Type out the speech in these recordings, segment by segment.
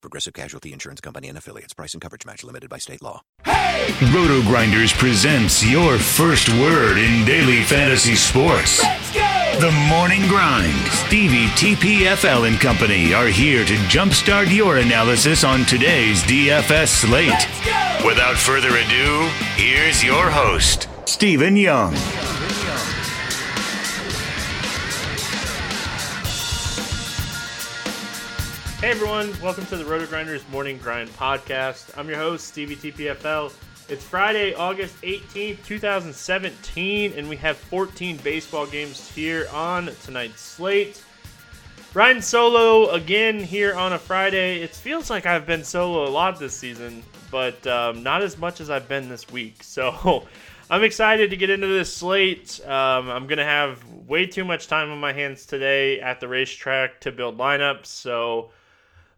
Progressive Casualty Insurance Company and Affiliates. Price and coverage match limited by state law. Hey! Roto Grinders presents your first word in daily fantasy sports. Let's go! The Morning Grind. Stevie, TPFL and company are here to jumpstart your analysis on today's DFS slate. Let's go! Without further ado, here's your host, Steven Young. Hey everyone, welcome to the Roto Grinders Morning Grind Podcast. I'm your host, Stevie TPFL. It's Friday, August 18th, 2017, and we have 14 baseball games here on tonight's slate. Riding solo again here on a Friday. It feels like I've been solo a lot this season, but not as much as I've been this week. So I'm excited to get into this slate. I'm going to have way too much time on my hands today at the racetrack to build lineups, so...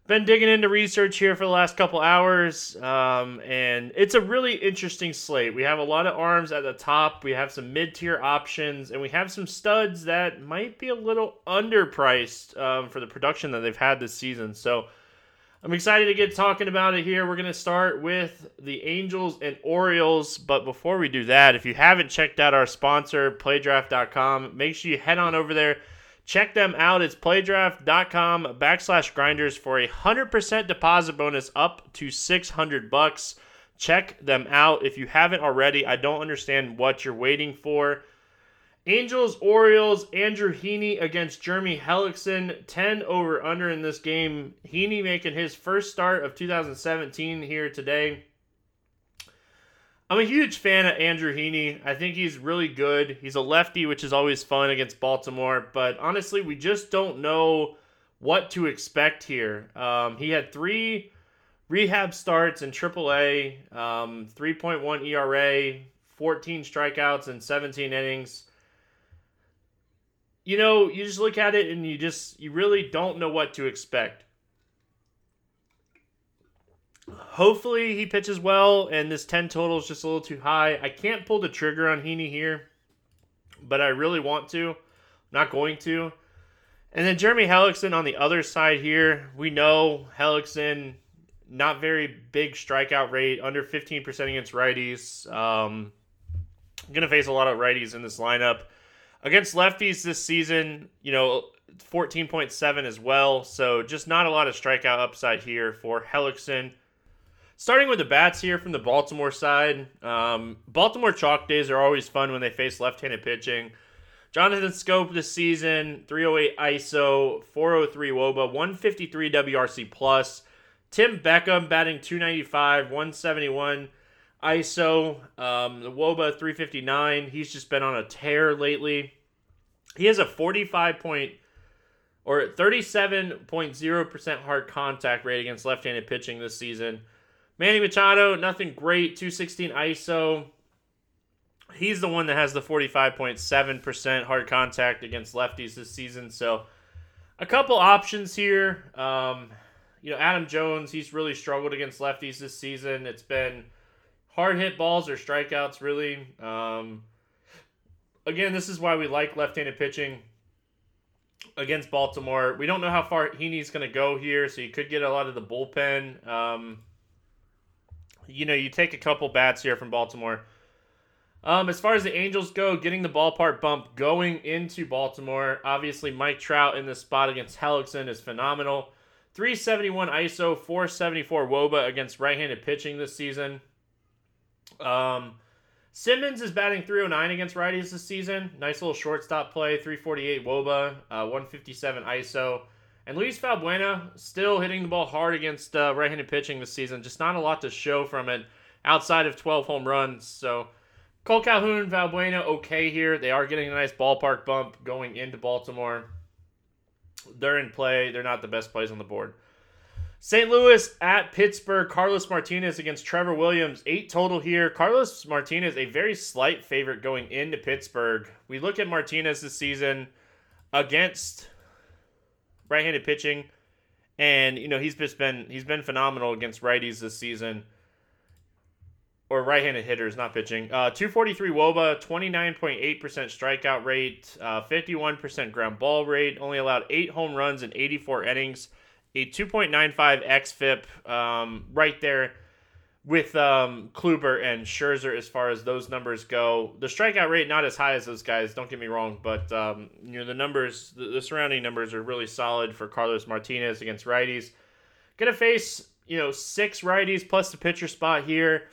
been digging into research here for the last couple hours, and it's a really interesting slate. We have a lot of arms at the top, we have some mid-tier options, and we have some studs that might be a little underpriced for the production that they've had this season. So I'm excited to get talking about it here. We're going to start with the Angels and Orioles, but before we do that, if you haven't checked out our sponsor, PlayDraft.com, make sure you head on over there. Check them out. It's playdraft.com/grinders for a 100% deposit bonus up to $600. Check them out. If you haven't already, I don't understand what you're waiting for. Angels, Orioles, Andrew Heaney against Jeremy Hellickson. 10 over under in this game. Heaney making his first start of 2017 here today. I'm a huge fan of Andrew Heaney. I think he's really good. He's a lefty, which is always fun against Baltimore. But honestly, we just don't know what to expect here. He had 3 rehab starts in AAA, 3.1 ERA, 14 strikeouts, and 17 innings. You know, you just look at it and you really don't know what to expect. Hopefully he pitches well, and this 10 total is just a little too high. I can't pull the trigger on Heaney here, but I really want to. I'm not going to. And then Jeremy Hellickson on the other side here. We know Hellickson, not very big strikeout rate, under 15% against righties. I'm going to face a lot of righties in this lineup. Against lefties this season, you know, 14.7 as well. So just not a lot of strikeout upside here for Hellickson. Starting with the bats here from the Baltimore side, Baltimore chalk days are always fun when they face left-handed pitching. Jonathan Schoop this season, 308 ISO, 403 WOBA, 153 WRC+. Tim Beckham batting 295, 171 ISO, the WOBA 359. He's just been on a tear lately. He has a 37.0% hard contact rate against left-handed pitching this season. Manny Machado, nothing great, 216 ISO. He's the one that has the 45.7% hard contact against lefties this season. So a couple options here. Adam Jones, he's really struggled against lefties this season. It's been hard hit balls or strikeouts, really. Again, this is why we like left-handed pitching against Baltimore. We don't know how far Heaney's going to go here, so you could get a lot of the bullpen. You take a couple bats here from Baltimore. As far as the Angels go, getting the ballpark bump going into Baltimore. Obviously, Mike Trout in this spot against Hellickson is phenomenal. 371 ISO, 474 WOBA against right-handed pitching this season. Simmons is batting 309 against righties this season. Nice little shortstop play, 348 WOBA, 157 ISO. And Luis Valbuena still hitting the ball hard against right-handed pitching this season. Just not a lot to show from it outside of 12 home runs. So Cole Calhoun, Valbuena, okay here. They are getting a nice ballpark bump going into Baltimore. They're in play. They're not the best plays on the board. St. Louis at Pittsburgh, Carlos Martinez against Trevor Williams. 8 total here. Carlos Martinez, a very slight favorite going into Pittsburgh. We look at Martinez this season against right-handed pitching, and you know he's just been phenomenal against righties this season, or right-handed hitters, not pitching. 243 WOBA, 29.8% strikeout rate, 51% ground ball rate. Only allowed 8 home runs in 84 innings. A 2.95 xFIP right there with Kluber and Scherzer as far as those numbers go. The strikeout rate, not as high as those guys, don't get me wrong, but you know the numbers, the surrounding numbers are really solid for Carlos Martinez against righties. Going to face, you know, 6 righties plus the pitcher spot here.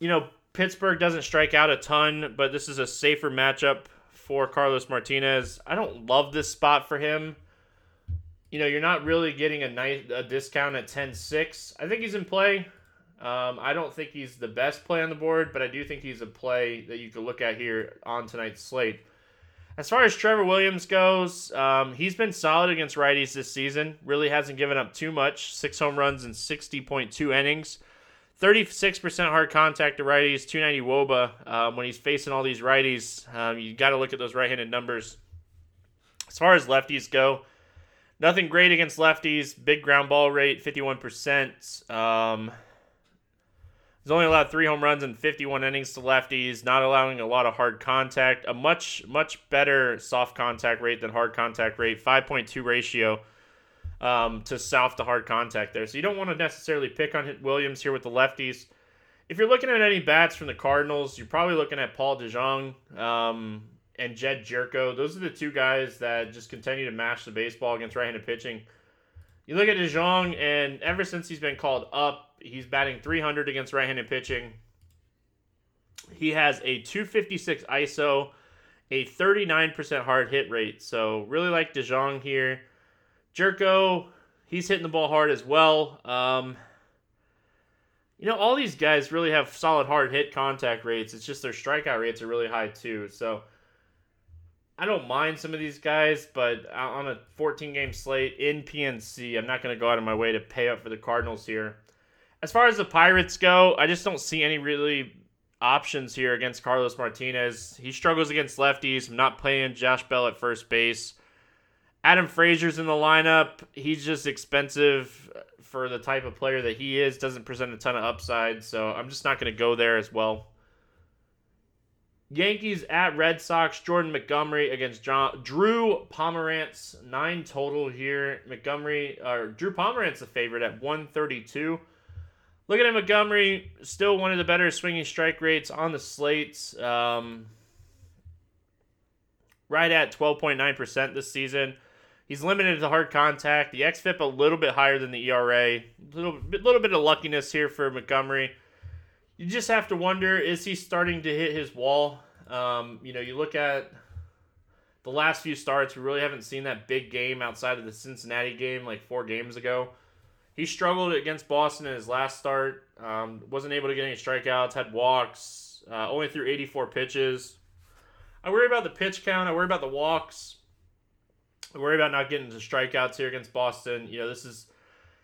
You know, Pittsburgh doesn't strike out a ton, but this is a safer matchup for Carlos Martinez. I don't love this spot for him. You know, you're not really getting a discount at 10-6. I think he's in play. I don't think he's the best play on the board, but I do think he's a play that you could look at here on tonight's slate. As far as Trevor Williams goes, he's been solid against righties this season. Really hasn't given up too much. 6 home runs in 60.2 innings. 36% hard contact to righties, 290 WOBA. When he's facing all these righties, you got to look at those right-handed numbers. As far as lefties go, nothing great against lefties. Big ground ball rate, 51%. He's only allowed 3 home runs in 51 innings to lefties, not allowing a lot of hard contact. A much, much better soft contact rate than hard contact rate, 5.2 ratio to soft to hard contact there. So you don't want to necessarily pick on Williams here with the lefties. If you're looking at any bats from the Cardinals, you're probably looking at Paul DeJong, and Jedd Gyorko. Those are the 2 guys that just continue to mash the baseball against right-handed pitching. You look at DeJong, and ever since he's been called up, he's batting .300 against right-handed pitching. He has a 256 ISO, a 39% hard hit rate. So really like DeJong here. Gyorko, he's hitting the ball hard as well. You know, all these guys really have solid hard hit contact rates. It's just their strikeout rates are really high too. So I don't mind some of these guys, but on a 14-game slate in PNC, I'm not going to go out of my way to pay up for the Cardinals here. As far as the Pirates go, I just don't see any really options here against Carlos Martinez. He struggles against lefties. I'm not playing Josh Bell at first base. Adam Frazier's in the lineup. He's just expensive for the type of player that he is. Doesn't present a ton of upside, so I'm just not going to go there as well. Yankees at Red Sox, Jordan Montgomery against Drew Pomerantz, 9 total here. Drew Pomerantz the favorite at 132. Looking at Montgomery, still one of the better swinging strike rates on the slates. Right at 12.9% this season. He's limited to hard contact. The xFIP a little bit higher than the ERA. Little bit of luckiness here for Montgomery. You just have to wonder, is he starting to hit his wall? You know, you look at the last few starts, we really haven't seen that big game outside of the Cincinnati game like 4 games ago. He struggled against Boston in his last start, wasn't able to get any strikeouts, had walks, only threw 84 pitches. I worry about the pitch count. I worry about the walks. I worry about not getting the strikeouts here against Boston. You know,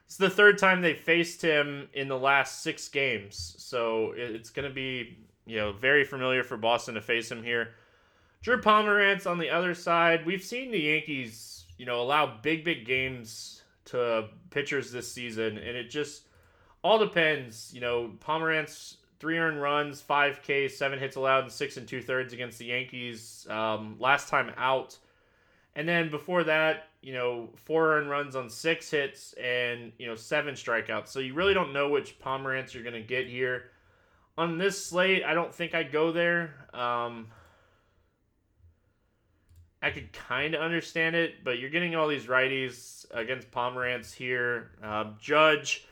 it's the 3rd time they faced him in the last 6 games. So it's going to be, you know, very familiar for Boston to face him here. Drew Pomerantz on the other side. We've seen the Yankees, you know, allow big games to pitchers this season. And it just all depends. You know, Pomerantz, 3 earned runs, 5 Ks, 7 hits allowed, and 6 2/3 against the Yankees last time out. And then before that, you know, 4 earned runs on 6 hits and, you know, 7 strikeouts. So you really don't know which Pomerantz you're going to get here. On this slate, I don't think I go there. I could kind of understand it, but you're getting all these righties against Pomerantz here. Judge,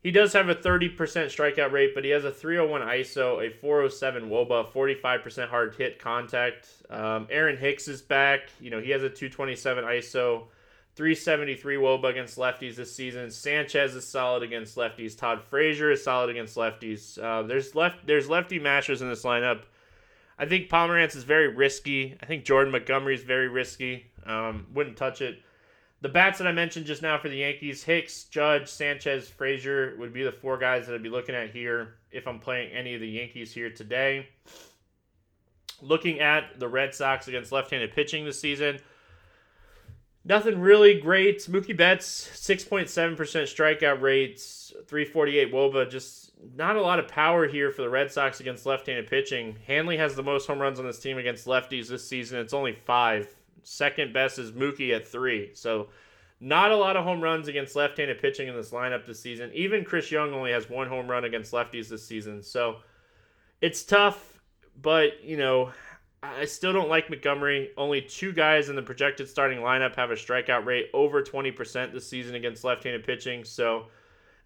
he does have a 30% strikeout rate, but he has a 301 ISO, a 407 WOBA, 45% hard hit contact. Aaron Hicks is back. You know, he has a 227 ISO, 373 WOBA against lefties this season. Sanchez is solid against lefties. Todd Frazier is solid against lefties. There's lefty mashers in this lineup. I think Pomerantz is very risky. I think Jordan Montgomery is very risky. Wouldn't touch it. The bats that I mentioned just now for the Yankees, Hicks, Judge, Sanchez, Frazier would be the four guys that I'd be looking at here if I'm playing any of the Yankees here today. Looking at the Red Sox against left-handed pitching this season, nothing really great. Mookie Betts, 6.7% strikeout rates, 348 WOBA. Just not a lot of power here for the Red Sox against left-handed pitching. Hanley has the most home runs on this team against lefties this season. It's only 5. Second best is Mookie at 3. So not a lot of home runs against left-handed pitching in this lineup this season. Even Chris Young only has 1 home run against lefties this season. So it's tough, but, you know, I still don't like Montgomery. Only 2 guys in the projected starting lineup have a strikeout rate over 20% this season against left-handed pitching. So,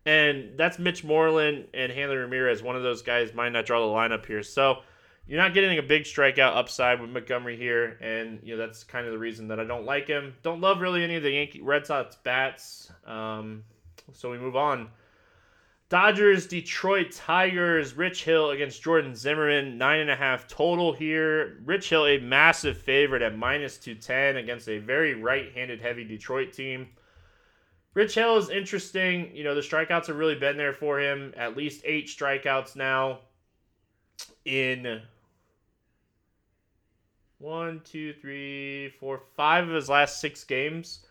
and that's Mitch Moreland and Hanley Ramirez. One of those guys might not draw the lineup here. So you're not getting a big strikeout upside with Montgomery here, and you know that's kind of the reason that I don't like him. Don't love really any of the Red Sox bats. So we move on. Dodgers, Detroit Tigers, Rich Hill against Jordan Zimmerman, 9.5 total here. Rich Hill, a massive favorite at -210 against a very right-handed heavy Detroit team. Rich Hill is interesting. You know, the strikeouts have really been there for him. At least 8 strikeouts now in 5 of his last 6 games.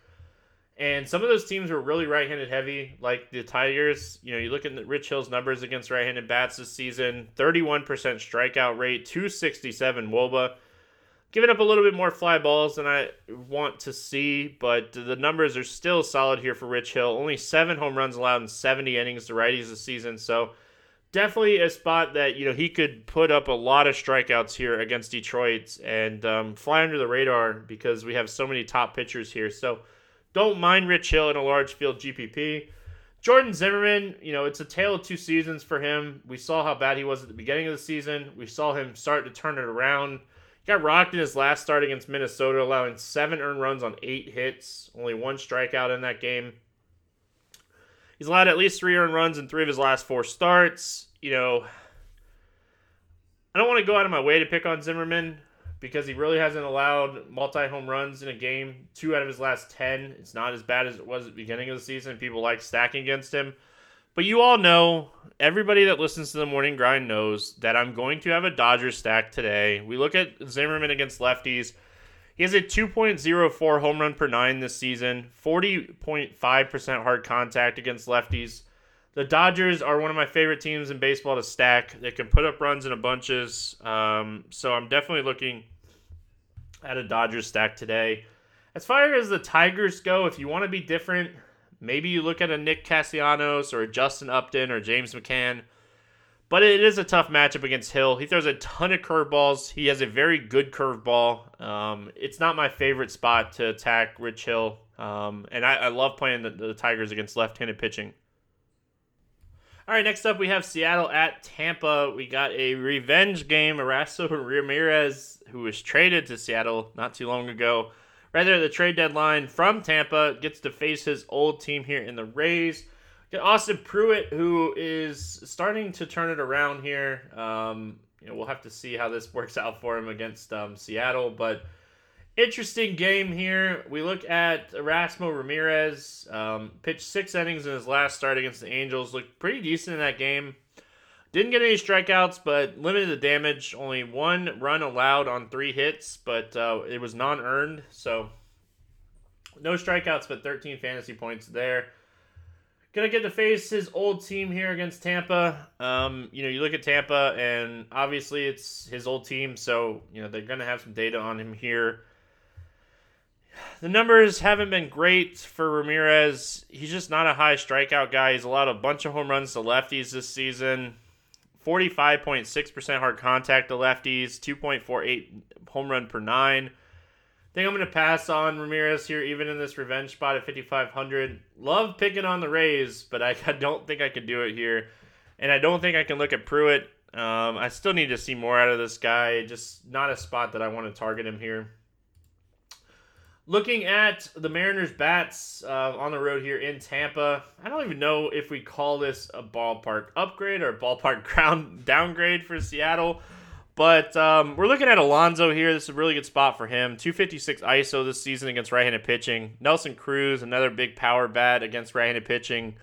And some of those teams were really right-handed heavy, like the Tigers. You know, you look at Rich Hill's numbers against right-handed bats this season. 31% strikeout rate, 267 WOBA. Giving up a little bit more fly balls than I want to see, but the numbers are still solid here for Rich Hill. Only 7 home runs allowed in 70 innings to righties this season, so definitely a spot that, you know, he could put up a lot of strikeouts here against Detroit and fly under the radar because we have so many top pitchers here. So don't mind Rich Hill in a large field GPP. Jordan Zimmerman, you know, it's a tale of two seasons for him. We saw how bad he was at the beginning of the season. We saw him start to turn it around. He got rocked in his last start against Minnesota, allowing 7 earned runs on 8 hits. Only 1 strikeout in that game. He's allowed at least 3 earned runs in 3 of his last 4 starts. You know, I don't want to go out of my way to pick on Zimmerman because he really hasn't allowed multi-home runs in a game. 2 out of his last 10. It's not as bad as it was at the beginning of the season. People like stacking against him. But you all know, everybody that listens to The Morning Grind knows that I'm going to have a Dodgers stack today. We look at Zimmerman against lefties. He has a 2.04 home run per 9 this season, 40.5% hard contact against lefties. The Dodgers are one of my favorite teams in baseball to stack. They can put up runs in a bunches. So I'm definitely looking at a Dodgers stack today. As far as the Tigers go, if you want to be different, maybe you look at a Nick Castellanos or a Justin Upton or James McCann. But it is a tough matchup against Hill. He throws a ton of curveballs. He has a very good curveball. It's not my favorite spot to attack Rich Hill. And I love playing the Tigers against left-handed pitching. All right, next up we have Seattle at Tampa. We got a revenge game. Erasmo Ramirez, who was traded to Seattle not too long ago, right there at the trade deadline from Tampa, gets to face his old team here in the Rays. Got Austin Pruitt, who is starting to turn it around here. You know, we'll have to see how this works out for him against Seattle, but interesting game here. We look at Erasmo Ramirez. Pitched 6 innings in his last start against the Angels. Looked pretty decent in that game. Didn't get any strikeouts, but limited the damage. Only 1 run allowed on 3 hits, but it was non-earned. So no strikeouts, but 13 fantasy points there. Going to get to face his old team here against Tampa. You know, you look at Tampa, and obviously it's his old team, so you know they're going to have some data on him here. The numbers haven't been great for Ramirez. He's just not a high strikeout guy. He's allowed a bunch of home runs to lefties this season. 45.6% hard contact to lefties, 2.48 home run per 9. I think I'm going to pass on Ramirez here, even in this revenge spot at 5,500. Love picking on the Rays, but I don't think I can do it here. And I don't think I can look at Pruitt. I still need to see more out of this guy. Just not a spot that I want to target him here. Looking at the Mariners' bats on the road here in Tampa, I don't even know if we call this a ballpark upgrade or a ballpark ground downgrade for Seattle, But we're looking at Alonso here. This is a really good spot for him. 256 ISO this season against right-handed pitching. Nelson Cruz, another big power bat against right-handed pitching.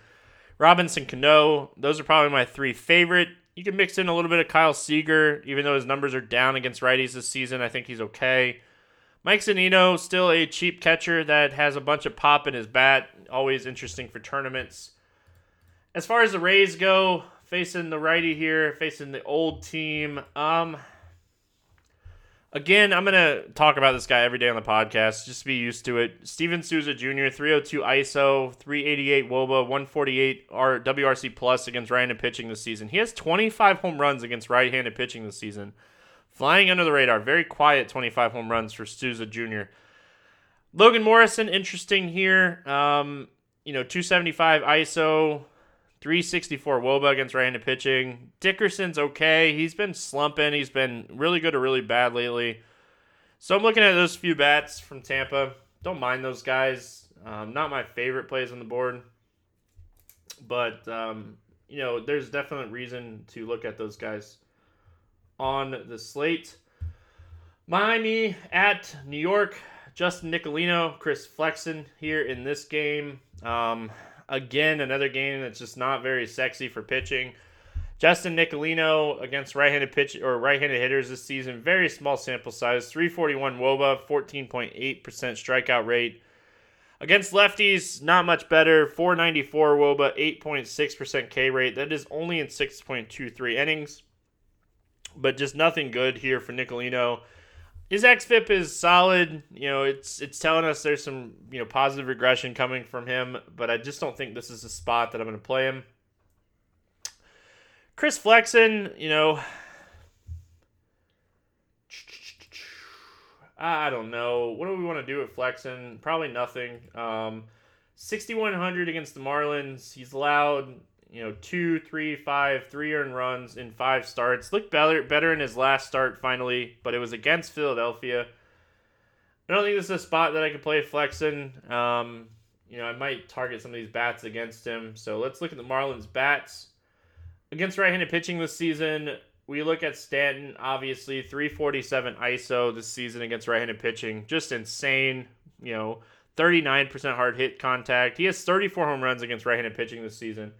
Robinson Cano, those are probably my three favorite. You can mix in a little bit of Kyle Seager, even though his numbers are down against righties this season. I think he's okay. Mike Zunino, still a cheap catcher that has a bunch of pop in his bat. Always interesting for tournaments. As far as the Rays go, facing the righty here, facing the old team. Again, I'm going to talk about this guy every day on the podcast. Just be used to it. Steven Souza Jr., 302 ISO, 388 WOBA, 148 WRC plus against right-handed pitching this season. He has 25 home runs against right-handed pitching this season. Flying under the radar. Very quiet 25 home runs for Souza Jr. Logan Morrison, interesting here. 275 ISO, 364 WOBA against right-handed pitching. Dickerson's okay. He's been slumping. He's been really good or really bad lately. So I'm looking at those few bats from Tampa. Don't mind those guys. Not my favorite plays on the board. But, there's definite reason to look at those guys on the slate. Miami at New York. Justin Nicolino, Chris Flexen here in this game. Again, another game that's just not very sexy for pitching. Justin Nicolino against right-handed pitch or right-handed hitters this season. Very small sample size. 341 WOBA, 14.8% strikeout rate. Against lefties, not much better. 494 WOBA, 8.6% K rate. That is only in 6.23 innings. But just nothing good here for Nicolino. His xFIP is solid. It's telling us there's some positive regression coming from him, but I just don't think this is a spot that I'm going to play him. Chris Flexen, I don't know. What do we want to do with Flexen? Probably nothing. 6,100 against the Marlins. He's allowed 2, 3, 5, 3 earned runs in 5 starts. Looked better in his last start finally, but it was against Philadelphia. I don't think this is a spot that I could play Flexen. I might target some of these bats against him. So let's look at the Marlins bats. Against right-handed pitching this season, we look at Stanton, obviously, 347 ISO this season against right-handed pitching. Just insane, 39% hard hit contact. He has 34 home runs against right-handed pitching this season.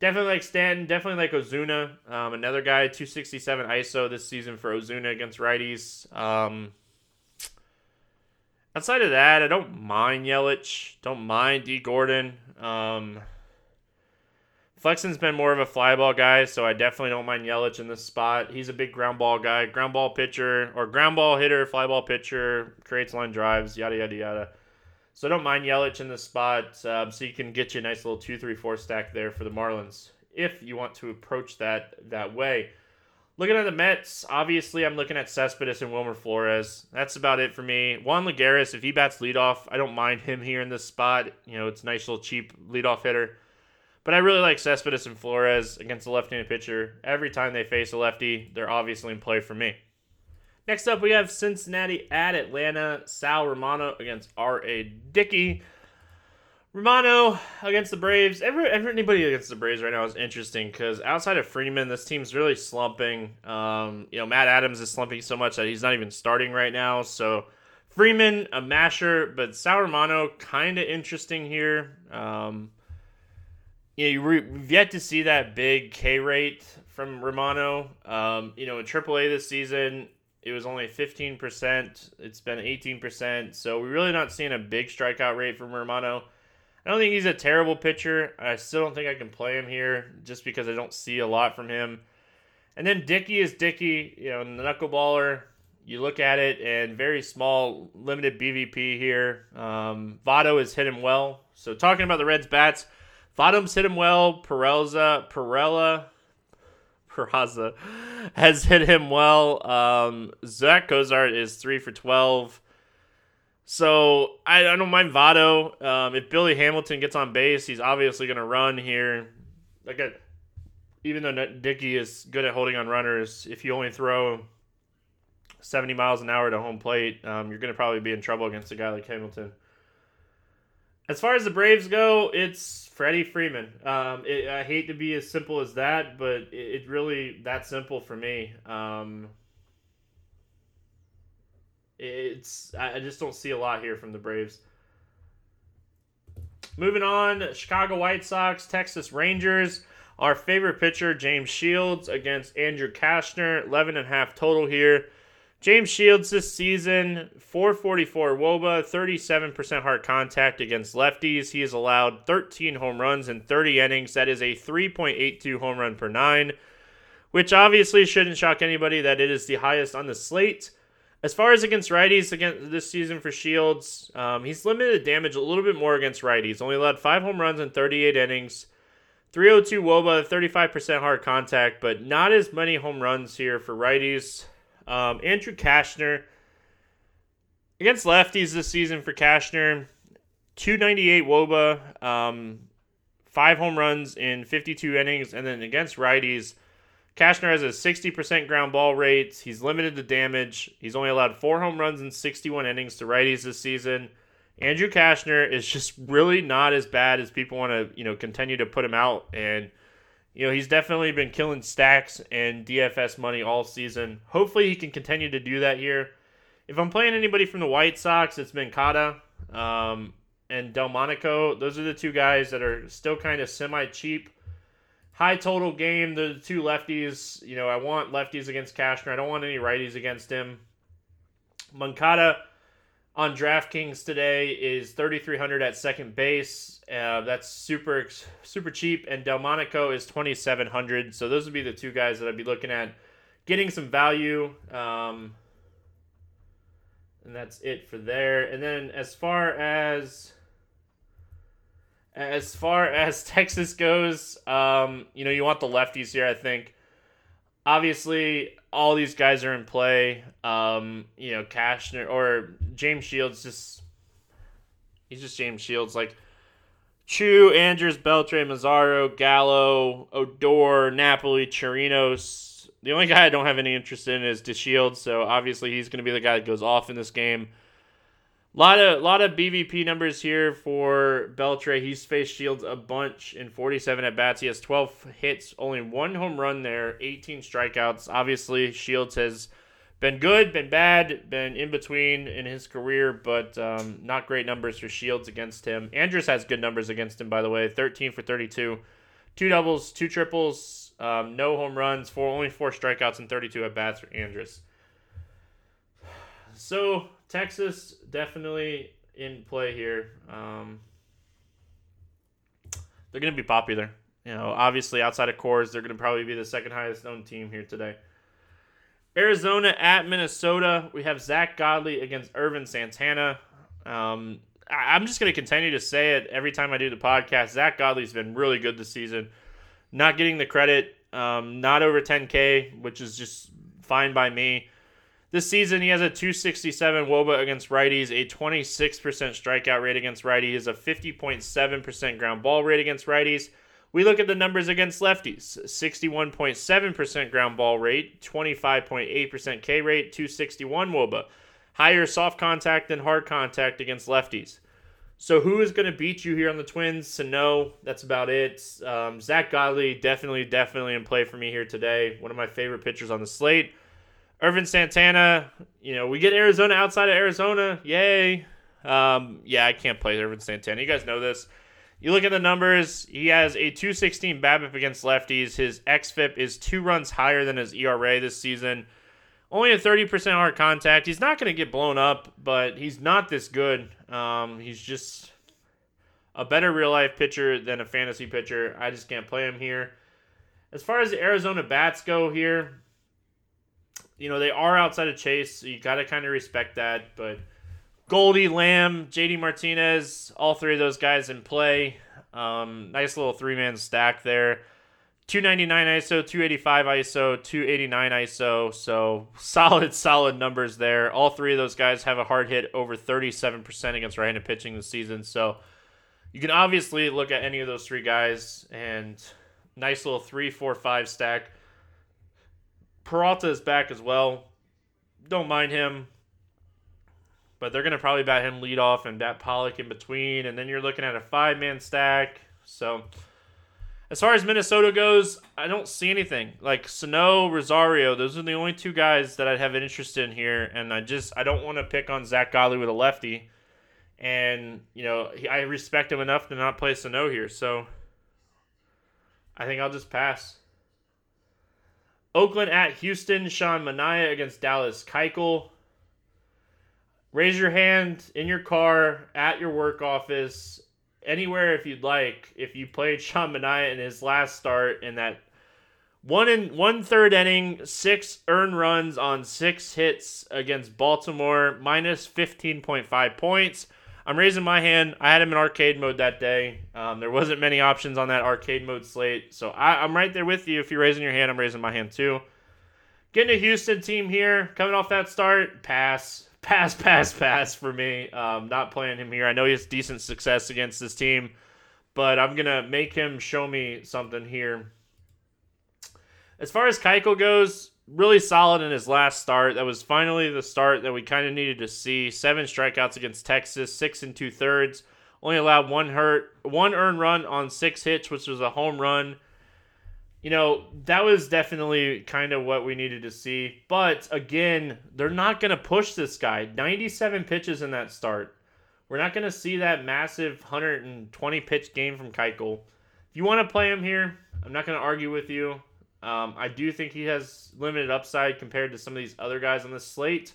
Definitely like Stanton, definitely like Ozuna. Another guy, 267 ISO this season for Ozuna against righties. Outside of that, I don't mind Yelich. Don't mind D. Gordon. Flexen's been more of a fly ball guy, so I definitely don't mind Yelich in this spot. He's a big ground ball guy. Ground ball pitcher, or ground ball hitter, fly ball pitcher, creates line drives, yada, yada, yada. So don't mind Yelich in this spot, so you can get you a nice little 2-3-4 stack there for the Marlins if you want to approach that way. Looking at the Mets, obviously I'm looking at Cespedes and Wilmer Flores. That's about it for me. Juan Lagares, if he bats leadoff, I don't mind him here in this spot. It's a nice little cheap leadoff hitter. But I really like Cespedes and Flores against a left-handed pitcher. Every time they face a lefty, they're obviously in play for me. Next up, we have Cincinnati at Atlanta. Sal Romano against R.A. Dickey. Romano against the Braves. Anybody against the Braves right now is interesting because outside of Freeman, this team's really slumping. Matt Adams is slumping so much that he's not even starting right now. So Freeman, a masher, but Sal Romano kind of interesting here. We've yet to see that big K rate from Romano. In AAA this season, it was only 15%. It's been 18%. So we're really not seeing a big strikeout rate from Romano. I don't think he's a terrible pitcher. I still don't think I can play him here just because I don't see a lot from him. And then Dickey is Dickey, the knuckleballer. You look at it, and very small, limited BVP here. Votto has hit him well. So talking about the Reds' bats, Votto's hit him well. Peraza has hit him well. Zach Cozart is 3 for 12. So I don't mind Votto. If Billy Hamilton gets on base, he's obviously going to run here. Even though Dickey is good at holding on runners, if you only throw 70 miles an hour to home plate, you're going to probably be in trouble against a guy like Hamilton. As far as the Braves go, it's Freddie Freeman. I hate to be as simple as that, but it's really that simple for me. I just don't see a lot here from the Braves. Moving on, Chicago White Sox, Texas Rangers. Our favorite pitcher, James Shields, against Andrew Cashner. 11.5 total here. James Shields this season, 444 WOBA, 37% hard contact against lefties. He has allowed 13 home runs in 30 innings. That is a 3.82 home run per nine, which obviously shouldn't shock anybody that it is the highest on the slate. As far as against righties against this season for Shields, he's limited damage a little bit more against righties. Only allowed 5 home runs in 38 innings. 302 WOBA, 35% hard contact, but not as many home runs here for righties. Andrew Cashner, against lefties this season for Cashner, 298 WOBA, 5 home runs in 52 innings, and then against righties, Cashner has a 60% ground ball rate. He's limited to damage. He's only allowed 4 home runs in 61 innings to righties this season. Andrew Cashner is just really not as bad as people want to, continue to put him out. And, he's definitely been killing stacks and DFS money all season. Hopefully he can continue to do that here. If I'm playing anybody from the White Sox, it's Moncada and Delmonico. Those are the two guys that are still kind of semi-cheap. High total game, the two lefties. I want lefties against Cashner. I don't want any righties against him. Moncada on DraftKings today is $3,300 at second base. That's super, super cheap. And Delmonico is $2,700. So those would be the two guys that I'd be looking at getting some value. And that's it for there. And then as far as Texas goes, you want the lefties here, I think. Obviously, all these guys are in play. Cashner or James Shields, he's just James Shields. Like Chu, Andrews, Beltre, Mazzaro, Gallo, Odor, Napoli, Chirinos. The only guy I don't have any interest in is DeShields, so obviously he's going to be the guy that goes off in this game. Lot of BVP numbers here for Beltre. He's faced Shields a bunch in 47 at-bats. He has 12 hits, only 1 home run there, 18 strikeouts. Obviously, Shields has been good, been bad, been in between in his career, but not great numbers for Shields against him. Andrus has good numbers against him, by the way, 13 for 32. 2 doubles, 2 triples, no home runs, only 4 strikeouts and 32 at-bats for Andrus. So Texas definitely in play here. They're going to be popular. Obviously outside of Coors, they're going to probably be the second highest owned team here today. Arizona at Minnesota. We have Zach Godley against Ervin Santana. I'm just going to continue to say it every time I do the podcast. Zach Godley's been really good this season. Not getting the credit. Not over 10K, which is just fine by me. This season, he has a 267 WOBA against righties, a 26% strikeout rate against righties, a 50.7% ground ball rate against righties. We look at the numbers against lefties. 61.7% ground ball rate, 25.8% K rate, 261 WOBA. Higher soft contact than hard contact against lefties. So who is going to beat you here on the Twins? So no, that's about it. Zach Godley definitely in play for me here today. One of my favorite pitchers on the slate. Ervin Santana, we get Arizona outside of Arizona. Yay. I can't play Ervin Santana. You guys know this. You look at the numbers. He has a 216 BABIP against lefties. His xFIP is 2 runs higher than his ERA this season. Only a 30% hard contact. He's not going to get blown up, but he's not this good. He's just a better real-life pitcher than a fantasy pitcher. I just can't play him here. As far as the Arizona bats go here, they are outside of Chase, so you got to kind of respect that. But Goldie, Lamb, JD Martinez, all three of those guys in play. Nice little three-man stack there. 299 ISO, 285 ISO, 289 ISO. So solid numbers there. All three of those guys have a hard hit over 37% against right-handed pitching this season. So you can obviously look at any of those three guys. And nice little 3-4-5 stack. Peralta is back as well. Don't mind him. But they're going to probably bat him leadoff and bat Pollock in between. And then you're looking at a 5-man stack. So As far as Minnesota goes, I don't see anything. Like Sano, Rosario, those are the only two guys that I'd have an interest in here. And I don't want to pick on Zach Godley with a lefty. And, you know, I respect him enough to not play Sano here. So I think I'll just pass. Oakland at Houston, Sean Manaea against Dallas Keuchel. Raise your hand in your car, at your work office, anywhere if you'd like, if you played Sean Manaea in his last start in that 1 1/3 inning, 6 earned runs on 6 hits against Baltimore, minus 15.5 points. I'm raising my hand. I had him in arcade mode that day. There wasn't many options on that arcade mode slate, so I'm right there with you. If you're raising your hand, I'm raising my hand too. Getting a Houston team here, coming off that start, pass for me. Not playing him here. I know he has decent success against this team, but I'm going to make him show me something here. As far as Keuchel goes, really solid in his last start. That was finally the start that we kind of needed to see. 7 strikeouts against Texas, 6 2/3. Only allowed one earned run on 6 hits, which was a home run. You know, that was definitely kind of what we needed to see. But, again, they're not going to push this guy. 97 pitches in that start. We're not going to see that massive 120-pitch game from Keuchel. If you want to play him here, I'm not going to argue with you. I do think he has limited upside compared to some of these other guys on the slate.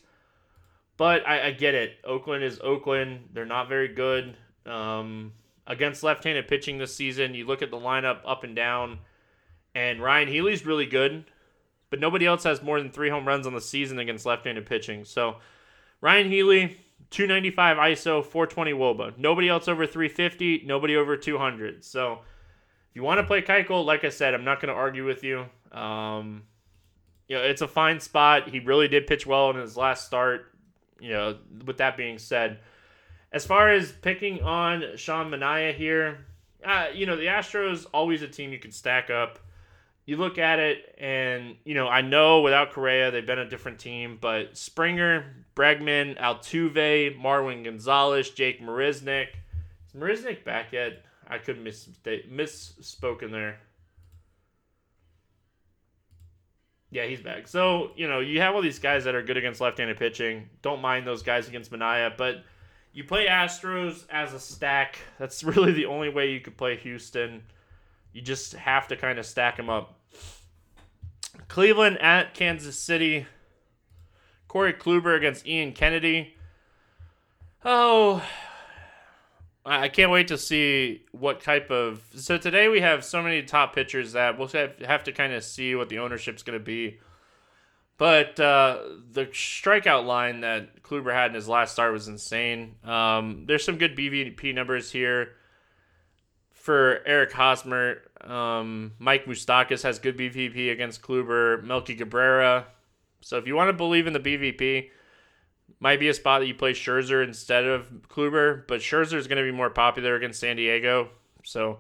But I get it. Oakland is Oakland. They're not very good. Against left-handed pitching this season, you look at the lineup up and down. And Ryan Healy's really good, but nobody else has more than 3 home runs on the season against left-handed pitching. So Ryan Healy, 295 ISO, 420 WOBA. Nobody else over 350, nobody over 200. So if you want to play Keuchel, like I said, I'm not going to argue with you. You know, it's a fine spot. He really did pitch well in his last start. You know, with that being said, as far as picking on Sean Manaea here, you know, the Astros always a team you can stack up. You look at it, and, you know, I know without Correa, they've been a different team, but Springer, Bregman, Altuve, Marwin Gonzalez, Jake Marisnik. Is Marisnik back yet? I could have misspoken there. Yeah, he's back. So, you know, you have all these guys that are good against left-handed pitching. Don't mind those guys against Manaea, but you play Astros as a stack. That's really the only way you could play Houston. You just have to kind of stack them up. Cleveland at Kansas City. Corey Kluber against Ian Kennedy. Oh, I can't wait to see what type of... So today we have so many top pitchers that we'll have to kind of see what the ownership's going to be. But the strikeout line that Kluber had in his last start was insane. There's some good BVP numbers here. For Eric Hosmer, Mike Moustakas has good BVP against Kluber, Melky Cabrera. So if you want to believe in the BVP, might be a spot that you play Scherzer instead of Kluber, but Scherzer is going to be more popular against San Diego. So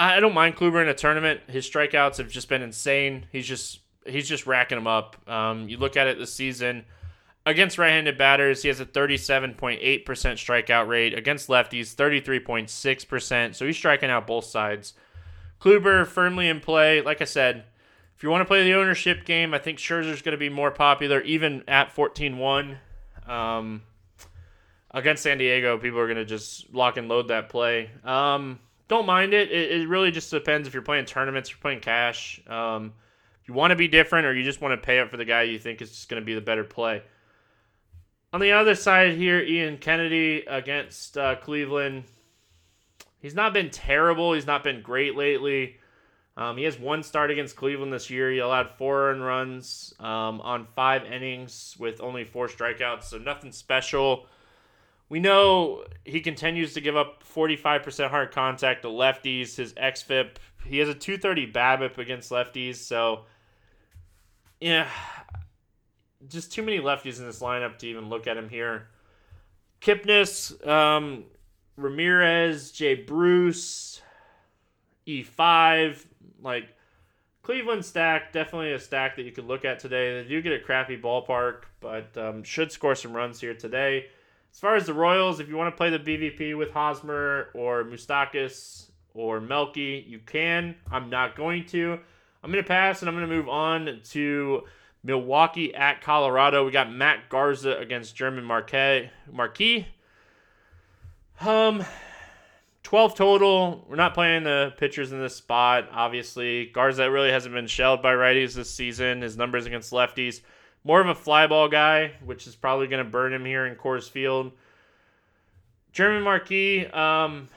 I don't mind Kluber in a tournament. His strikeouts have just been insane. He's just racking them up. You look at it this season. Against right-handed batters, he has a 37.8% strikeout rate. Against lefties, 33.6%. So he's striking out both sides. Kluber firmly in play. Like I said, if you want to play the ownership game, I think Scherzer's going to be more popular, even at 14-1. Against San Diego, people are going to just lock and load that play. Don't mind it. It really just depends if you're playing tournaments, if you're playing cash. If you want to be different or you just want to pay up for the guy you think is just going to be the better play. On the other side here, Ian Kennedy against Cleveland. He's not been terrible. He's not been great lately. He has 1 start against Cleveland this year. He allowed 4 earned runs on 5 innings with only 4 strikeouts, so nothing special. We know he continues to give up 45% hard contact to lefties. His xFIP, he has a 230 BABIP against lefties, so yeah. Just too many lefties in this lineup to even look at him here. Kipnis, Ramirez, Jay Bruce, E5. Like, Cleveland stack, definitely a stack that you could look at today. They do get a crappy ballpark, but should score some runs here today. As far as the Royals, if you want to play the BVP with Hosmer or Moustakas or Melky, you can. I'm not going to. I'm going to pass, and I'm going to move on to Milwaukee at Colorado. We got Matt Garza against German Marquis. 12 total. We're not playing the pitchers in this spot, obviously. Garza really hasn't been shelled by righties this season. His numbers against lefties. More of a fly ball guy, which is probably going to burn him here in Coors Field. German Marquis, 37%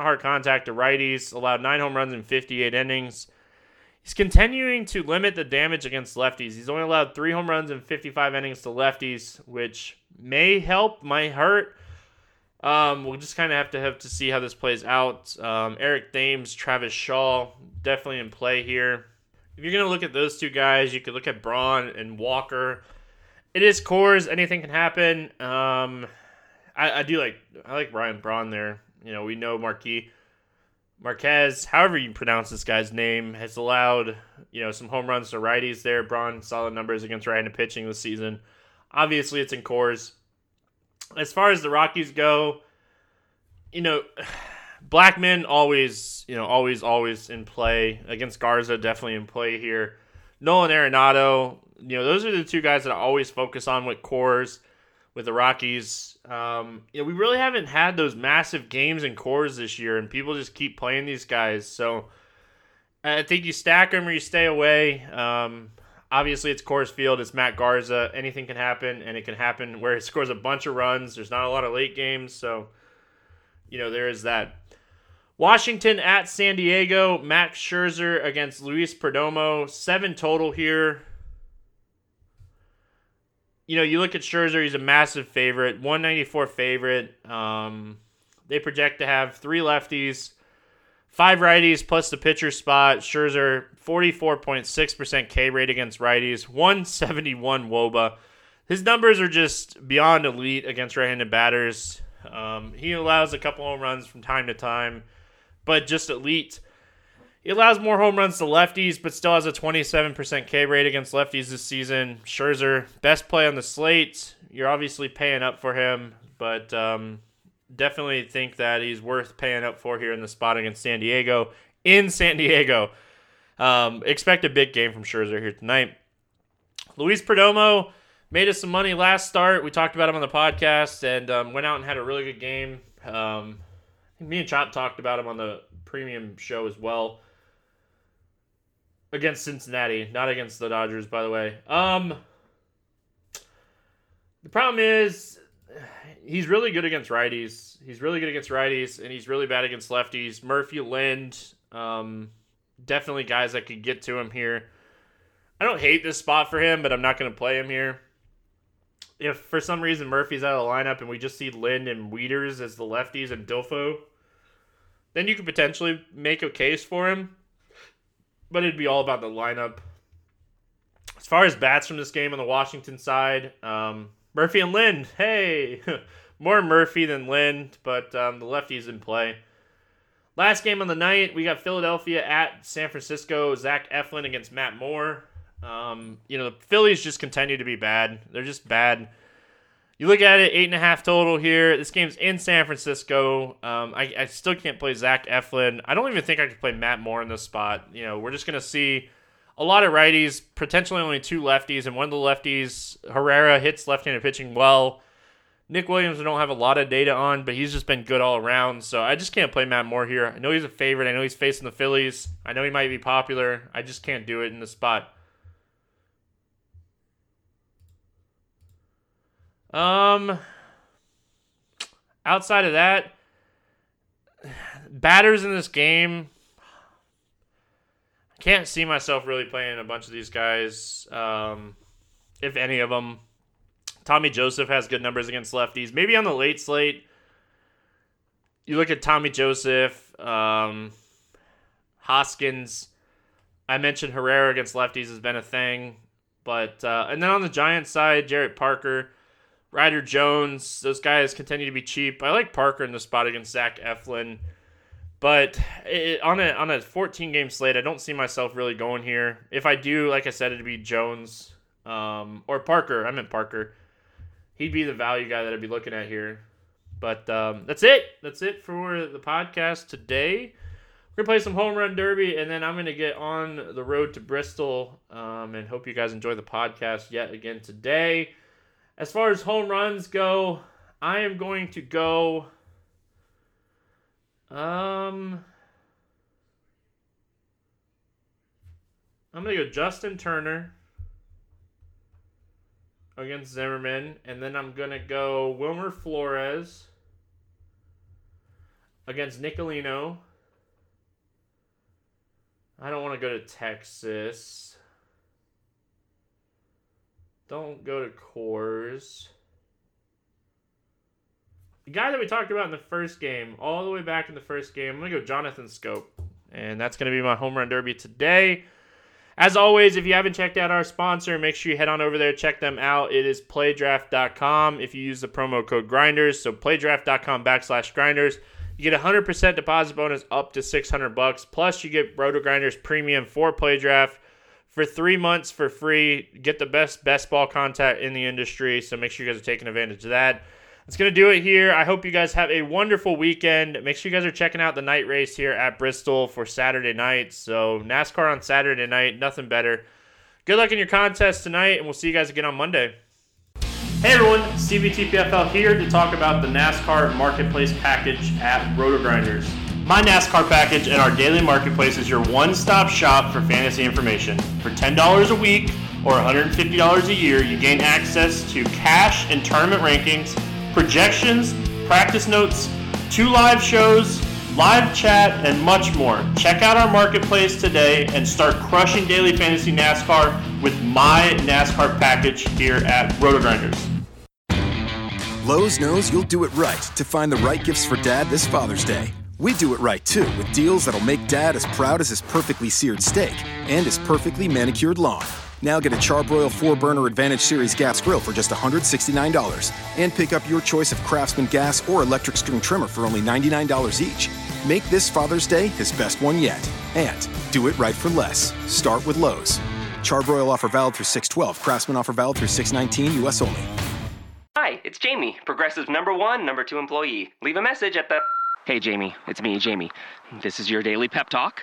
hard contact to righties, allowed 9 home runs in 58 innings. He's continuing to limit the damage against lefties. He's only allowed 3 home runs in 55 innings to lefties, which may help, might hurt. We'll just kind of have to see how this plays out. Eric Thames, Travis Shaw, definitely in play here. If you're going to look at those two guys, you could look at Braun and Walker. It is Coors. Anything can happen. I like Ryan Braun there. You know, we know Marquez, however you pronounce this guy's name, has allowed, you know, some home runs to righties there. Braun, solid numbers against right-handed pitching this season. Obviously, it's in Coors. As far as the Rockies go, you know, Blackman always in play. Against Garza, definitely in play here. Nolan Arenado, you know, those are the two guys that I always focus on with Coors, with the Rockies. You know, we really haven't had those massive games in Coors this year, and people just keep playing these guys. So I think you stack them or you stay away. Obviously, it's Coors Field. It's Matt Garza. Anything can happen, and it can happen where he scores a bunch of runs. There's not a lot of late games, so, you know, there is that. Washington at San Diego. Max Scherzer against Luis Perdomo. 7 total here. You know, you look at Scherzer, he's a massive favorite, 194 favorite. They project to have 3 lefties, 5 righties, plus the pitcher spot. Scherzer, 44.6% K rate against righties, 171 WOBA. His numbers are just beyond elite against right-handed batters. He allows a couple home runs from time to time, but just elite. He allows more home runs to lefties, but still has a 27% K rate against lefties this season. Scherzer, best play on the slate. You're obviously paying up for him, but definitely think that he's worth paying up for here in the spot against San Diego. In San Diego, expect a big game from Scherzer here tonight. Luis Perdomo made us some money last start. We talked about him on the podcast and went out and had a really good game. Me and Chop talked about him on the premium show as well. Against Cincinnati, not against the Dodgers, by the way. The problem is he's really good against righties. He's really good against righties, and he's really bad against lefties. Murphy, Lind, definitely guys that could get to him here. I don't hate this spot for him, but I'm not going to play him here. If for some reason Murphy's out of the lineup and we just see Lind and Wieters as the lefties and Dilfo, then you could potentially make a case for him. But it'd be all about the lineup. As far as bats from this game on the Washington side, Murphy and Lind. Hey, more Murphy than Lind, but the lefties in play. Last game on the night, we got Philadelphia at San Francisco. Zach Eflin against Matt Moore. You know, the Phillies just continue to be bad. They're just bad. You look at it, 8.5 total here. This game's in San Francisco. I still can't play Zach Eflin. I don't even think I could play Matt Moore in this spot. You know, we're just going to see a lot of righties, potentially only 2 lefties, and one of the lefties, Herrera, hits left-handed pitching well. Nick Williams, we don't have a lot of data on, but he's just been good all around, so I just can't play Matt Moore here. I know he's a favorite. I know he's facing the Phillies. I know he might be popular. I just can't do it in this spot. Outside of that, batters in this game, I can't see myself really playing a bunch of these guys, if any of them. Tommy Joseph has good numbers against lefties. Maybe on the late slate, you look at Tommy Joseph, Hoskins. I mentioned Herrera against lefties has been a thing, but and then on the Giants side, Jarrett Parker, Ryder Jones, those guys continue to be cheap. I like Parker in the spot against Zach Eflin, but on a 14-game slate, I don't see myself really going here. If I do, like I said, it'd be Jones or Parker. I meant Parker. He'd be the value guy that I'd be looking at here. But that's it. That's it for the podcast today. We're going to play some Home Run Derby, and then I'm going to get on the road to Bristol, and hope you guys enjoy the podcast yet again today. As far as home runs go, I am going to go... I'm going to go Justin Turner against Zimmerman, and then I'm going to go Wilmer Flores against Nicolino. I don't want to go to Texas. Don't go to Coors. The guy that we talked about in the first game, all the way back in the first game, I'm going to go Jonathan Schoop. And that's going to be my Home Run Derby today. As always, if you haven't checked out our sponsor, make sure you head on over there, check them out. It is PlayDraft.com if you use the promo code Grinders. So PlayDraft.com/Grinders. You get 100% deposit bonus up to $600. Plus, you get Roto Grinders Premium for PlayDraft for 3 months for free. Get the best ball content in the industry. So make sure you guys are taking advantage of that. That's going to do it here. I hope you guys have a wonderful weekend. Make sure you guys are checking out the night race here at Bristol for Saturday night. So NASCAR on Saturday night, nothing better. Good luck in your contest tonight, and we'll see you guys again on Monday. Hey everyone, CBTPFL here to talk about the NASCAR Marketplace package at Roto Grinders. My NASCAR package and our daily marketplace is your one-stop shop for fantasy information. For $10 a week or $150 a year, you gain access to cash and tournament rankings, projections, practice notes, 2 live shows, live chat, and much more. Check out our marketplace today and start crushing daily fantasy NASCAR with my NASCAR package here at Roto Grinders. Lowe's knows you'll do it right to find the right gifts for Dad this Father's Day. We do it right, too, with deals that'll make Dad as proud as his perfectly seared steak and his perfectly manicured lawn. Now get a Charbroil 4-Burner Advantage Series gas grill for just $169. And pick up your choice of Craftsman gas or electric string trimmer for only $99 each. Make this Father's Day his best one yet. And do it right for less. Start with Lowe's. Charbroil offer valid through 6/12. Craftsman offer valid through 6/19, U.S. only. Hi, it's Jamie, Progressive number 1, number 2 employee. Leave a message at the... Hey, Jamie, it's me, Jamie. This is your daily pep talk.